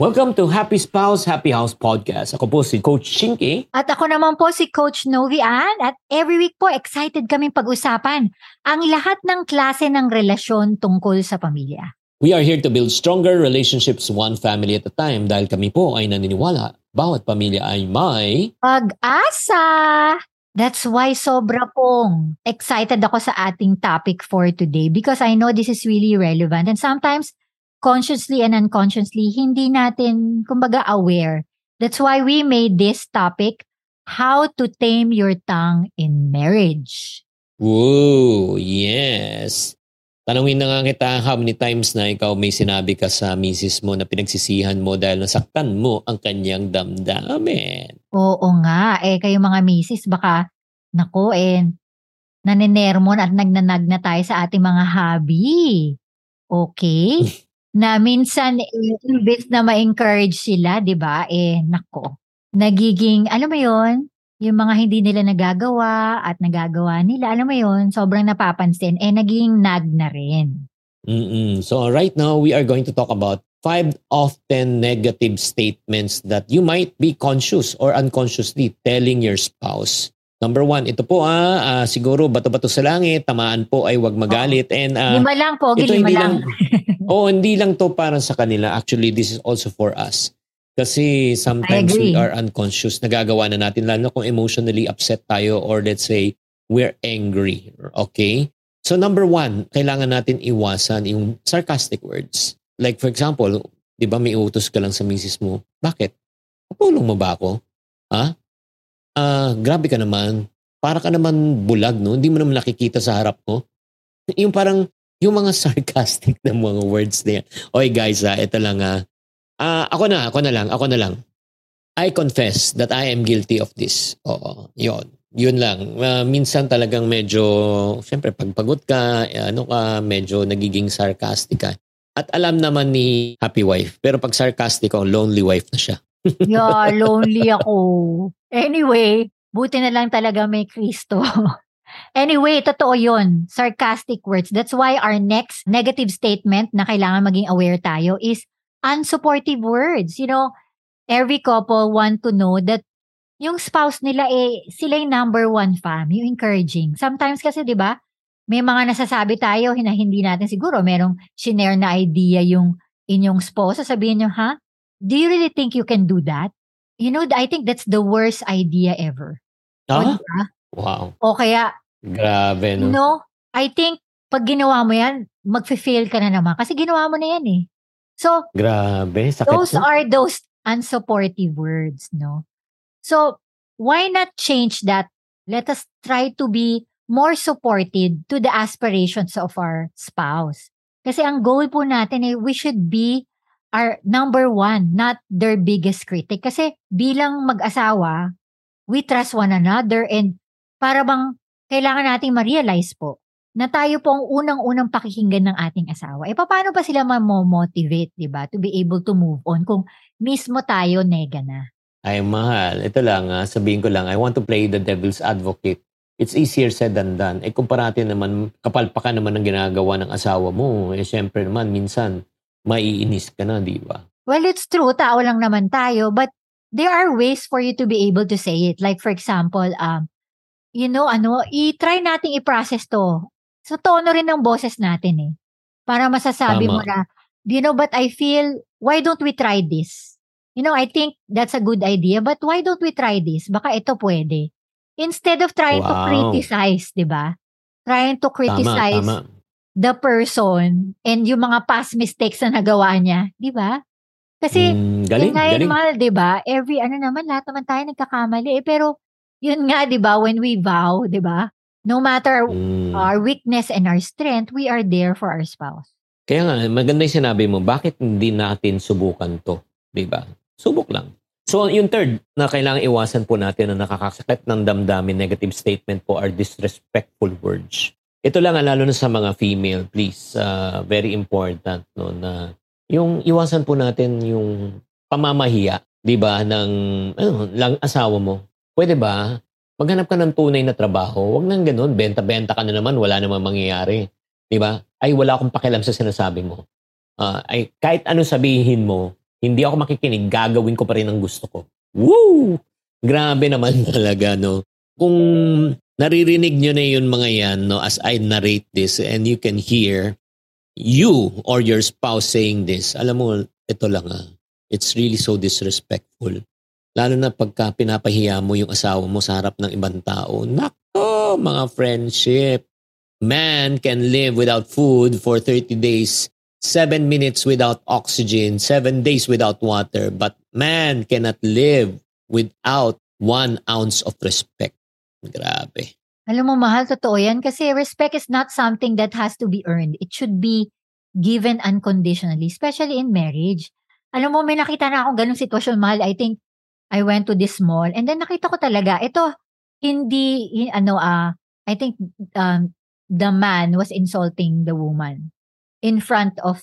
Welcome to Happy Spouse, Happy House Podcast. Ako po si Coach Chinkee. At ako naman po si Coach Nove Ann. At every week po, excited kaming pag-usapan ang lahat ng klase ng relasyon tungkol sa pamilya. We are here to build stronger relationships one family at a time dahil kami po ay naniniwala bawat pamilya ay may pag-asa. That's why sobra pong excited ako sa ating topic for today because I know this is really relevant and sometimes consciously and unconsciously hindi natin kumbaga aware. That's why we made this topic, how to tame your tongue in marriage. Whoa, yes. Tanungin na nga kita, how many times na ikaw may sinabi ka sa misis mo na pinagsisihan mo dahil nasaktan mo ang kanyang damdamin? Oo nga. Kayo mga misis, baka, naku, naninermon at nagnanag na tayo sa ating mga hobby. Okay? Na minsan, imbes na ma-encourage sila, di ba? Nako. Nagiging, alam mo yun? Yung mga hindi nila nagagawa at nagagawa nila, alam mo yun, sobrang napapansin, naging nag na rin. Mm-mm. So right now, we are going to talk about 5 of 10 negative statements that you might be conscious or unconsciously telling your spouse. Number 1, ito po siguro bato-bato sa langit, tamaan po ay huwag magalit. And, lima lang po, ito, hindi lang. Oo, hindi lang to parang sa kanila. Actually, this is also for us. Kasi sometimes we are unconscious. Nagagawa na natin, lalo kung emotionally upset tayo or let's say, we're angry. Okay? So number 1, kailangan natin iwasan yung sarcastic words. Like for example, di ba may utos ka lang sa misis mo? Bakit? Kapulong mo ba ako? Ha? Grabe ka naman. Para ka naman bulag, no? Hindi mo naman nakikita sa harap ko. Yung parang, yung mga sarcastic na mga words na yan. Oy guys, ito lang Ako na lang. I confess that I am guilty of this. Oo, yun lang. Minsan talagang medyo, syempre pagpagod ka, medyo nagiging sarcastic ka. At alam naman ni happy wife, pero pag sarcastic ako, lonely wife na siya. Lonely ako. Anyway, buti na lang talaga may Kristo. Anyway, totoo yun. Sarcastic words. That's why our next negative statement na kailangan maging aware tayo is unsupportive words. You know, every couple want to know that yung spouse nila sila yung number one fam, yung encouraging. Sometimes kasi, di ba, may mga nasasabi tayo na hindi natin siguro merong shinare na idea yung inyong spouse. Sabihin nyo, ha? Do you really think you can do that? You know, I think that's the worst idea ever. Huh? O, diba? Wow. O kaya, grabe, no? You know, I think pag ginawa mo yan, mag-fail ka na naman kasi ginawa mo na yan eh. So, grabe, sakit those na. Are those unsupportive words, no? So, why not change that? Let us try to be more supported to the aspirations of our spouse. Kasi ang goal po natin we should be our number one, not their biggest critic. Kasi bilang mag-asawa, we trust one another and para bang kailangan nating ma-realize po na tayo po ang unang-unang pakikinggan ng ating asawa. Paano pa sila ma-motivate, di ba, to be able to move on kung mismo tayo nega na? Ay, mahal. Ito lang, sabihin ko lang, I want to play the devil's advocate. It's easier said than done. Kumpara natin naman, kapalpakan naman ang ginagawa ng asawa mo. Siyempre naman, minsan, maiinis ka na, di ba? Well, it's true. Tao lang naman tayo. But there are ways for you to be able to say it. Like, for example, i-try natin i-process to. So, tono rin ng boses natin para masasabi Tama. Mo na, but I feel, why don't we try this? I think that's a good idea, but why don't we try this? Baka ito pwede. Instead of trying to criticize, di ba? Trying to criticize Tama. The person and yung mga past mistakes na nagawa niya, di ba? Kasi, galing. Mahal, di ba? Every, lahat naman tayo nagkakamali. Pero, yun nga, di ba, when we vow, di ba? No matter our weakness and our strength, we are there for our spouse. Kaya nga, maganda yung sinabi mo, bakit hindi natin subukan to? Diba? Subok lang. So, yung third na kailangan iwasan po natin na nakakasakit ng damdamin, negative statement po are disrespectful words. Ito lang, lalo na sa mga female, please. Very important, no, na yung iwasan po natin yung pamamahiya, di ba, ng lang asawa mo. Pwede ba? Maghanap ka ng tunay na trabaho. Huwag nang ganun. Benta-benta ka na naman. Wala namang mangyayari. Di ba? Ay, wala akong pakialam sa sinasabi mo. Ay, kahit ano sabihin mo, hindi ako makikinig, gagawin ko pa rin ang gusto ko. Woo! Grabe naman talaga, no? Kung naririnig nyo na yun mga yan, no, as I narrate this and you can hear you or your spouse saying this, alam mo, ito lang it's really so disrespectful. Lalo na pagka pinapahiya mo yung asawa mo sa harap ng ibang tao. Nako, mga friendship. Man can live without food for 30 days. 7 minutes without oxygen, 7 days without water, but man cannot live without 1 ounce of respect. Grabe. Alam mo, mahal, totoo yan. Kasi respect is not something that has to be earned. It should be given unconditionally, especially in marriage. Alam mo, may nakita na akong ganung sitwasyon, mahal. I think I went to this mall and then nakita ko talaga, ito, hindi, I think the man was insulting the woman. In front of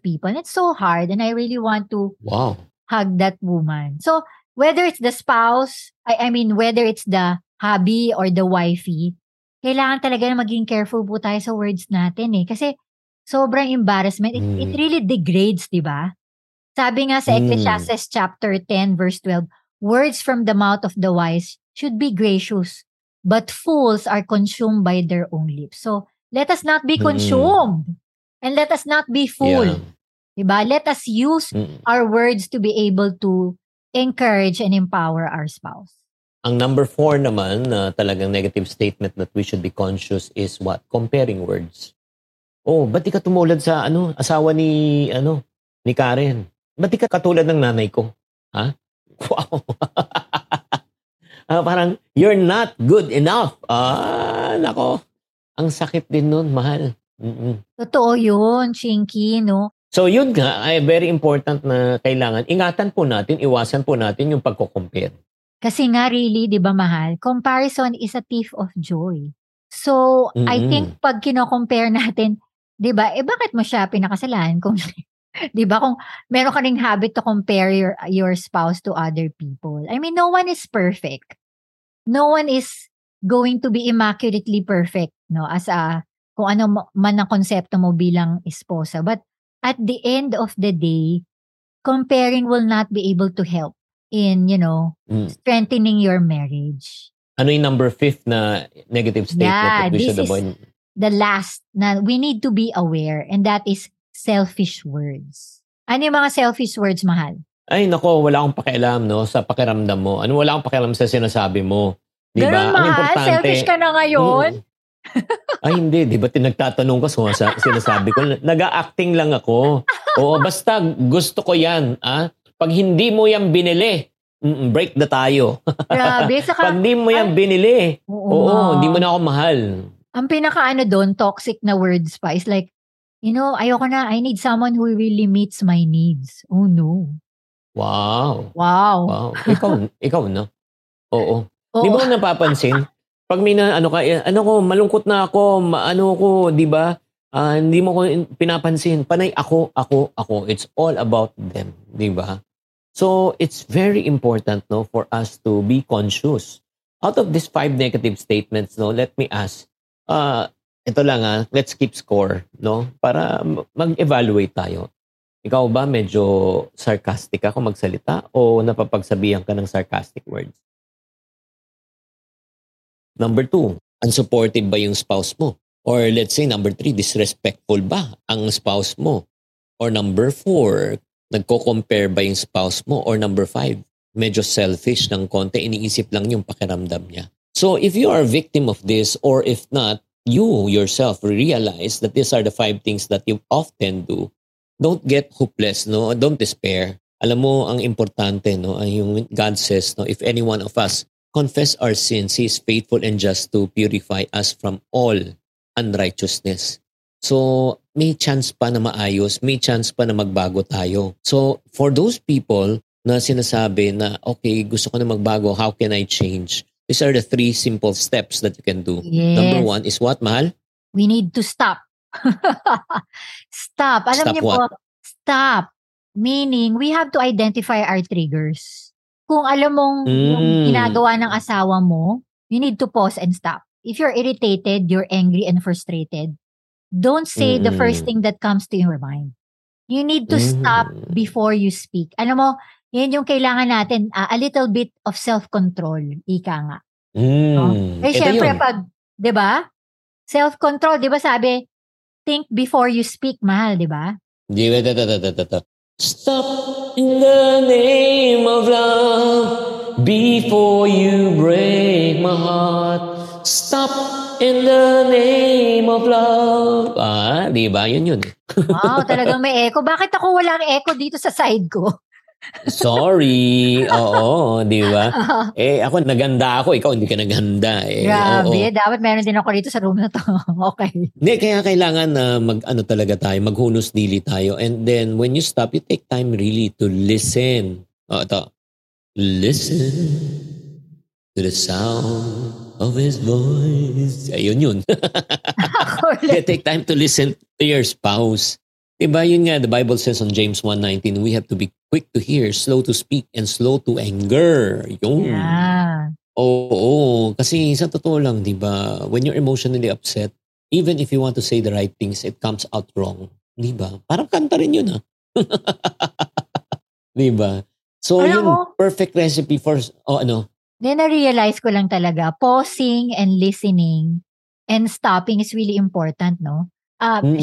people. And it's so hard, and I really want to hug that woman. So whether it's the spouse, I mean whether it's the hubby or the wifey, kailangan talaga na maging careful po tayo sa words natin kasi sobrang embarrassment. It really degrades, di ba? Sabi nga sa Ecclesiastes chapter 10 verse 12, words from the mouth of the wise should be gracious, but fools are consumed by their own lips. So let us not be consumed and let us not be fooled. Yeah. Diba? Let us use our words to be able to encourage and empower our spouse. Ang number 4 naman, talagang negative statement that we should be conscious is what? Comparing words. Oh, ba't di ka tumulad sa asawa ni Karen? Ba't di ka katulad ng nanay ko? Ha? Wow! Parang, you're not good enough. Ah, nako. Ang sakit din nun, mahal. Totoo yun, Chinkee, no? So yun nga, ay very important na kailangan. Ingatan po natin, iwasan po natin yung pagko-compare. Kasi nga really, di ba mahal, comparison is a thief of joy. So I think pag kino-compare natin, di ba, bakit mo siya pinakasalan? Kung, di ba, kung meron ka ring habit to compare your spouse to other people. I mean, no one is perfect. No one is going to be immaculately perfect, no, as kung ano man ang konsepto mo bilang esposa, but at the end of the day, comparing will not be able to help in strengthening your marriage. Ano yung number 5 na negative statement that we should avoid? The last na we need to be aware, and that is selfish words. Ano yung mga selfish words, mahal? Ay nako, wala akong pakialam, no, sa pakiramdam mo. Ano, wala akong pakialam sa sinasabi mo. Diba? Ganun, mahal, importante, selfish ka na ngayon. Ay hindi, di ba tinagtatanong ka, sinasabi ko, nag-a-acting lang ako. Oo, basta gusto ko yan. Ah? Pag hindi mo yan binili, break na tayo. Grabe, saka, pag hindi mo yan binili, oo, di mo na ako mahal. Ang pinaka doon, toxic na words pa, is like, ayoko na, I need someone who really meets my needs. Oh no. Wow. Ikaw no? Oo. Oh. Di ba napapansin? Pag may malungkot na ako, di ba? Hindi mo ko pinapansin. Panay ako. It's all about them, di ba? So, it's very important, no, for us to be conscious. Out of these 5 negative statements, no, let me ask, ito lang let's keep score, no? Para mag-evaluate tayo. Ikaw ba medyo sarcastic ka kung magsalita o napapagsabihan ka ng sarcastic words? Number 2, unsupportive ba yung spouse mo? Or let's say, number 3, disrespectful ba ang spouse mo? Or number 4, nagko-compare ba yung spouse mo? Or number 5, medyo selfish ng konti, iniisip lang yung pakiramdam niya. So if you are a victim of this, or if not, you yourself realize that these are the 5 things that you often do. Don't get hopeless, no? Don't despair. Alam mo, ang importante, no? Yung God says, no? If any one of us confess our sins. He is faithful and just to purify us from all unrighteousness. So, may chance pa na maayos, may chance pa na magbago tayo. So, for those people na sinasabi na, okay, gusto ko na magbago, how can I change? These are the three simple steps that you can do. Yes. Number one is what, Mahal? We need to stop. Stop. Alam niyo po, stop. Meaning, we have to identify our triggers. Kung alam mong yung ginagawa ng asawa mo, you need to pause and stop. If you're irritated, you're angry and frustrated, don't say the first thing that comes to your mind. You need to stop before you speak. Alam mo, yan yung kailangan natin, a little bit of self-control, ika nga. Eh, syempre, pag, di ba? Self-control, di ba sabi, think before you speak, Mahal, di ba? Di ba, Stop in the name of love before you break my heart. Stop in the name of love. Ah, di ba? Yun yun. Wow, talagang may echo. Bakit ako walang echo dito sa side ko? Sorry. Oo, di ba? Eh, ako naganda ako. Ikaw, hindi ka naganda. Eh. Grabe. Oo. Dapat meron din ako dito sa room na to. Okay. Hindi, kaya kailangan na mag-ano talaga tayo, maghunos dili tayo. And then, when you stop, you take time really to listen. Oh, ito. Listen to the sound of His voice. Ayun yun. Yeah, take time to listen to your spouse. Diba yun nga, the Bible says on James 1:19, we have to be quick to hear, slow to speak, and slow to anger. Yun. Yeah. Oo. Kasi sa totoo lang, diba, when you're emotionally upset, even if you want to say the right things, it comes out wrong. Diba? Parang kanta rin yun, ha? Diba? So, alam yung mo, perfect recipe for, oh ano? Na-realize ko lang talaga, pausing and listening and stopping is really important, no?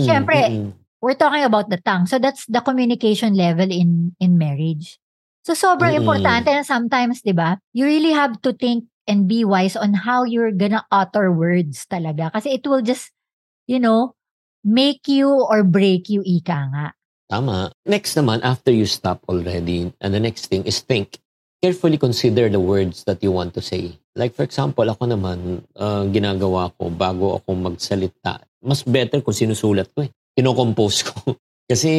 Siyempre, we're talking about the tongue. So that's the communication level in marriage. So sobrang importante, and sometimes, di ba, you really have to think and be wise on how you're gonna utter words talaga. Kasi it will just, you know, make you or break you, ika nga. Tama. Next naman, after you stop already, and the next thing is think. Carefully consider the words that you want to say. Like for example, ako naman, ginagawa ko bago ako magsalita. Mas better kung sinusulat ko eh. Kinocompose ko. Kasi,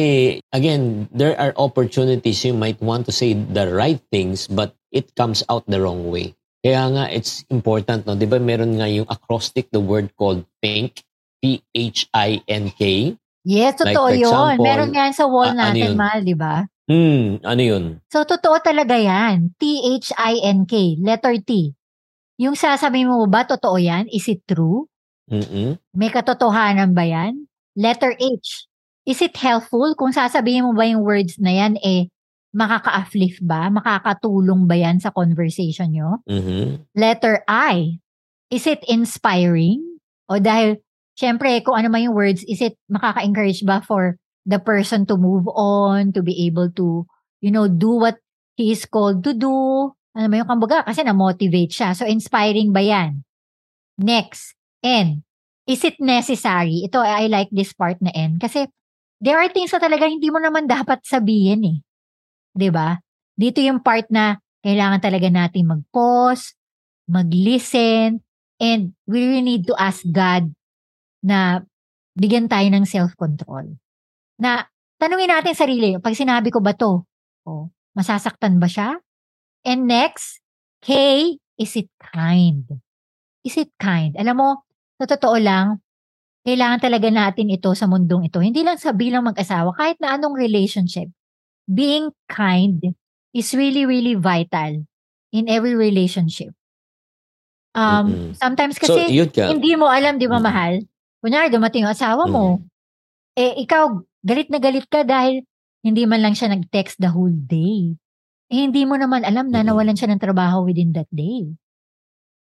again, there are opportunities you might want to say the right things but it comes out the wrong way. Kaya nga, it's important, no? Di ba meron nga yung acrostic, the word called think, P-H-I-N-K. Yes, totoo like, yun. Example, meron nga sa wall natin, Mahal, di ba? Ano yun? So, totoo talaga yan. T-H-I-N-K, letter T. Yung sasabihin mo ba, totoo yan? Is it true? May katotohanan ba yan? Letter H, is it helpful? Kung sasabihin mo ba yung words na yan, eh, makaka-afflict ba? Makakatulong ba yan sa conversation nyo? Letter I, is it inspiring? O dahil, syempre, kung ano man yung words, is it makaka-encourage ba for the person to move on, to be able to, you know, do what he is called to do? Ano man yung kambaga? Kasi na-motivate siya. So, inspiring ba yan? Next, N. Is it necessary? Ito, I like this part na N. Kasi, there are things na talaga hindi mo naman dapat sabihin eh. Diba? Dito yung part na kailangan talaga natin mag-pause, mag-listen, and we really need to ask God na bigyan tayo ng self-control. Na, tanungin natin sarili, pag sinabi ko ba to? O, masasaktan ba siya? And next, K, is it kind? Is it kind? Alam mo, sa totoo lang, kailangan talaga natin ito sa mundong ito. Hindi lang sa bilang mag-asawa, kahit na anong relationship. Being kind is really, really vital in every relationship. Sometimes kasi, so, hindi mo alam, di ba, Mahal? Kunyari, dumating yung asawa mo. Eh, ikaw, galit na galit ka dahil hindi man lang siya nag-text the whole day. Eh, hindi mo naman alam na nawalan siya ng trabaho within that day.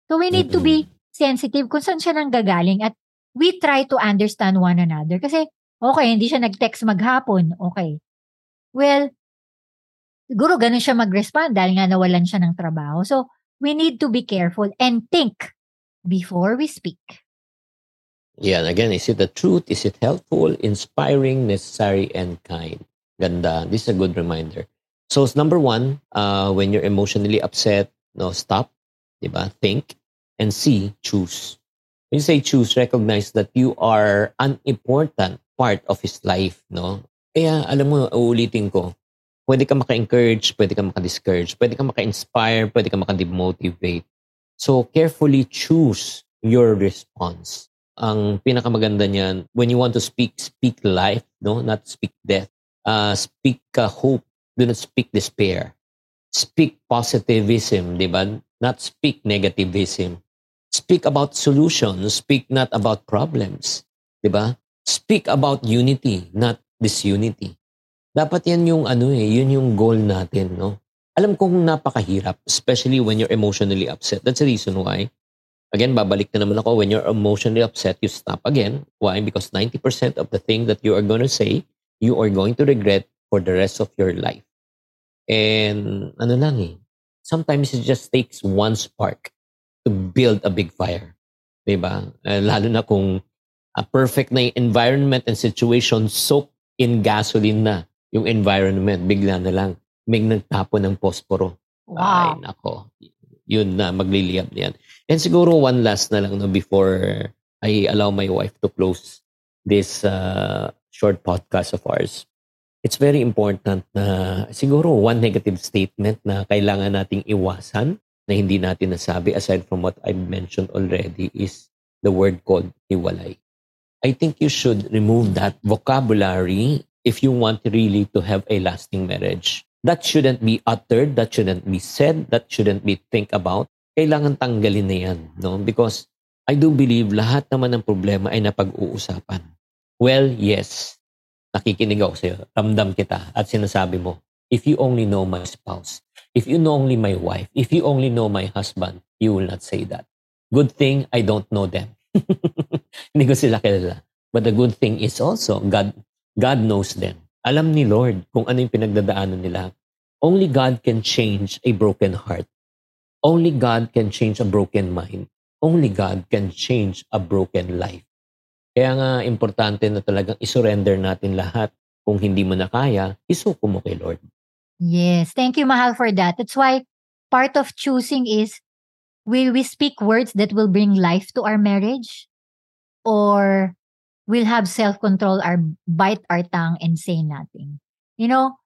So, we need to be sensitive kung saan siya nanggagaling at we try to understand one another. Kasi, okay, hindi siya nag-text maghapon. Okay. Well, siguro ganun siya mag-respond dahil nga nawalan siya ng trabaho. So, we need to be careful and think before we speak. Yeah, and again, is it the truth? Is it helpful, inspiring, necessary, and kind? Ganda. This is a good reminder. So, number one, when you're emotionally upset, no, stop. Diba? Think. And C, choose. When you say choose, recognize that you are an important part of his life, no? Kaya, alam mo, uulitin ko, pwede ka maka-encourage, pwede ka maka-discourage, pwede ka maka-inspire, pwede ka maka-demotivate. So, carefully choose your response. Ang pinakamaganda niyan, when you want to speak, speak life, no? Not speak death. Speak hope, do not speak despair. Speak positivism, di ba? Not speak negativism. Speak about solutions, speak not about problems, di ba? Speak about unity, not disunity. Dapat yan yung yun yung goal natin, no? Alam kong napakahirap, especially when you're emotionally upset. That's the reason why. Again, babalik na naman ako, when you're emotionally upset, you stop again. Why? Because 90% of the thing that you are going to say, you are going to regret for the rest of your life. And sometimes it just takes one spark to build a big fire. Diba? Lalo na kung perfect na yung environment and situation, soaked in gasoline na yung environment, bigla na lang may nagtapo ng posporo. Wow. Ay, nako. Yun na, magliliyab na yan. And siguro one last na lang no, before I allow my wife to close this short podcast of ours. It's very important na siguro one negative statement na kailangan nating iwasan na hindi natin nasabi aside from what I've mentioned already is the word called hiwalay. I think you should remove that vocabulary if you want really to have a lasting marriage. That shouldn't be uttered, that shouldn't be said, that shouldn't be think about. Kailangan tanggalin na yan, no? Because I do believe lahat naman ng problema ay napag-uusapan. Well, yes, nakikinig ako sa'yo, ramdam kita at sinasabi mo, if you only know my spouse, if you know only my wife, if you only know my husband, you will not say that. Good thing I don't know them. Hindi ko sila kilala. But the good thing is also, God knows them. Alam ni Lord kung ano yung pinagdadaanan nila. Only God can change a broken heart. Only God can change a broken mind. Only God can change a broken life. Kaya nga, importante na talagang isurrender natin lahat. Kung hindi mo na kaya, isuko mo kay Lord. Yes, thank you, Mahal, for that. That's why part of choosing is, will we speak words that will bring life to our marriage? Or we'll have self-control, bite our tongue and say nothing. You know,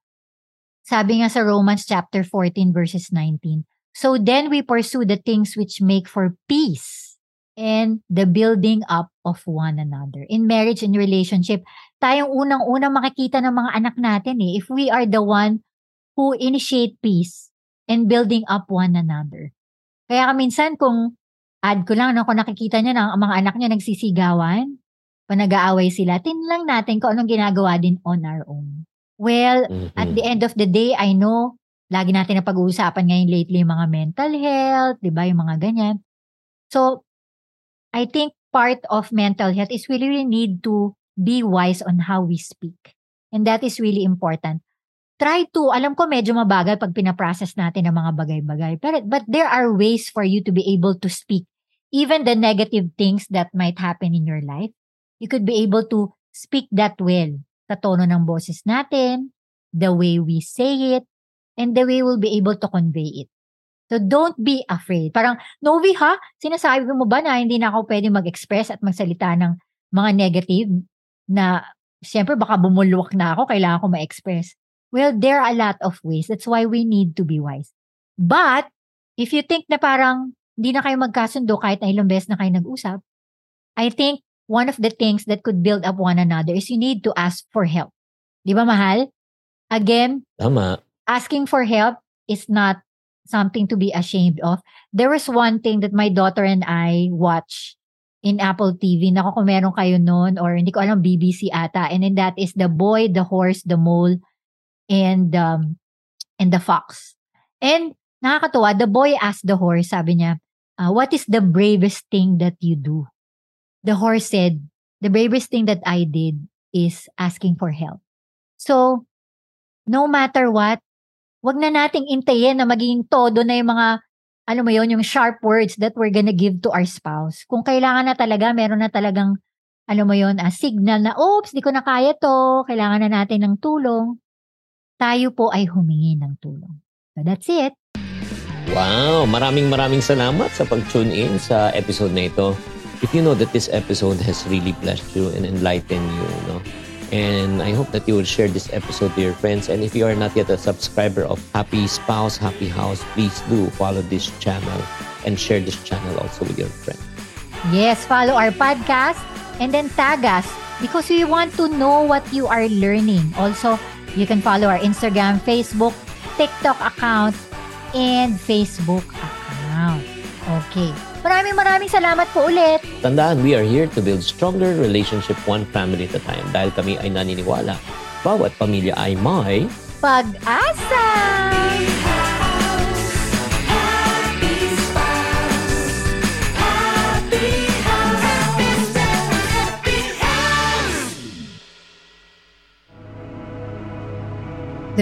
sabi nga sa Romans chapter 14 verses 19, so then we pursue the things which make for peace and the building up of one another. In marriage and relationship, tayong unang-unang makikita ng mga anak natin eh, if we are the one who initiate peace and building up one another. Kaya minsan kung add ko lang, no, kung nakikita niyo na ang mga anak niyo nagsisigawan, pag nag-aaway sila, tinlang natin kung anong ginagawa din on our own. Well, at the end of the day, I know, lagi natin na pag-uusapan ngayon lately yung mga mental health, di ba, yung mga ganyan. So, I think part of mental health is we really need to be wise on how we speak. And that is really important. Try to, alam ko medyo mabagal pag pinaprocess natin ang mga bagay-bagay, but there are ways for you to be able to speak even the negative things that might happen in your life. You could be able to speak that well sa tono ng boses natin, the way we say it, and the way we'll be able to convey it. So don't be afraid. Parang, Novi ha, sinasabi mo ba na hindi na ako pwede mag-express at magsalita ng mga negative na siyempre baka bumulwak na ako, kailangan ko ma-express. Well, there are a lot of ways. That's why we need to be wise. But, if you think na parang hindi na kayo magkasundo kahit na ilang beses na kayo nag-usap, I think one of the things that could build up one another is you need to ask for help. Di ba, Mahal? Again, tama. Asking for help is not something to be ashamed of. There was one thing that my daughter and I watch in Apple TV. Naku, kung meron kayo noon or hindi ko alam, BBC ata. And then that is The Boy, The Horse, The Mole, and The Fox. And nakakatuwa, the boy asked the horse, sabi niya, what is the bravest thing that you do? The horse said, the bravest thing that I did is asking for help. So, no matter what, wag na nating intayin na maging todo na yung mga, alam mo yun, yung sharp words that we're gonna give to our spouse. Kung kailangan na talaga, meron na talagang, alam mo yun, signal na, oops, di ko na kaya to, kailangan na natin ng tulong, tayo po ay humingi ng tulong. So that's it. Wow! Maraming salamat sa pag-tune in sa episode na ito. If you know that this episode has really blessed you and enlightened you, no? And I hope that you will share this episode to your friends. And if you are not yet a subscriber of Happy Spouse, Happy House, please do follow this channel and share this channel also with your friends. Yes, follow our podcast and then tag us because we want to know what you are learning. Also, you can follow our Instagram, Facebook, TikTok account, and Facebook account. Okay. Maraming salamat po ulit. Tandaan, we are here to build stronger relationship one family at a time dahil kami ay naniniwala. Bawat pamilya ay may pag-asa! The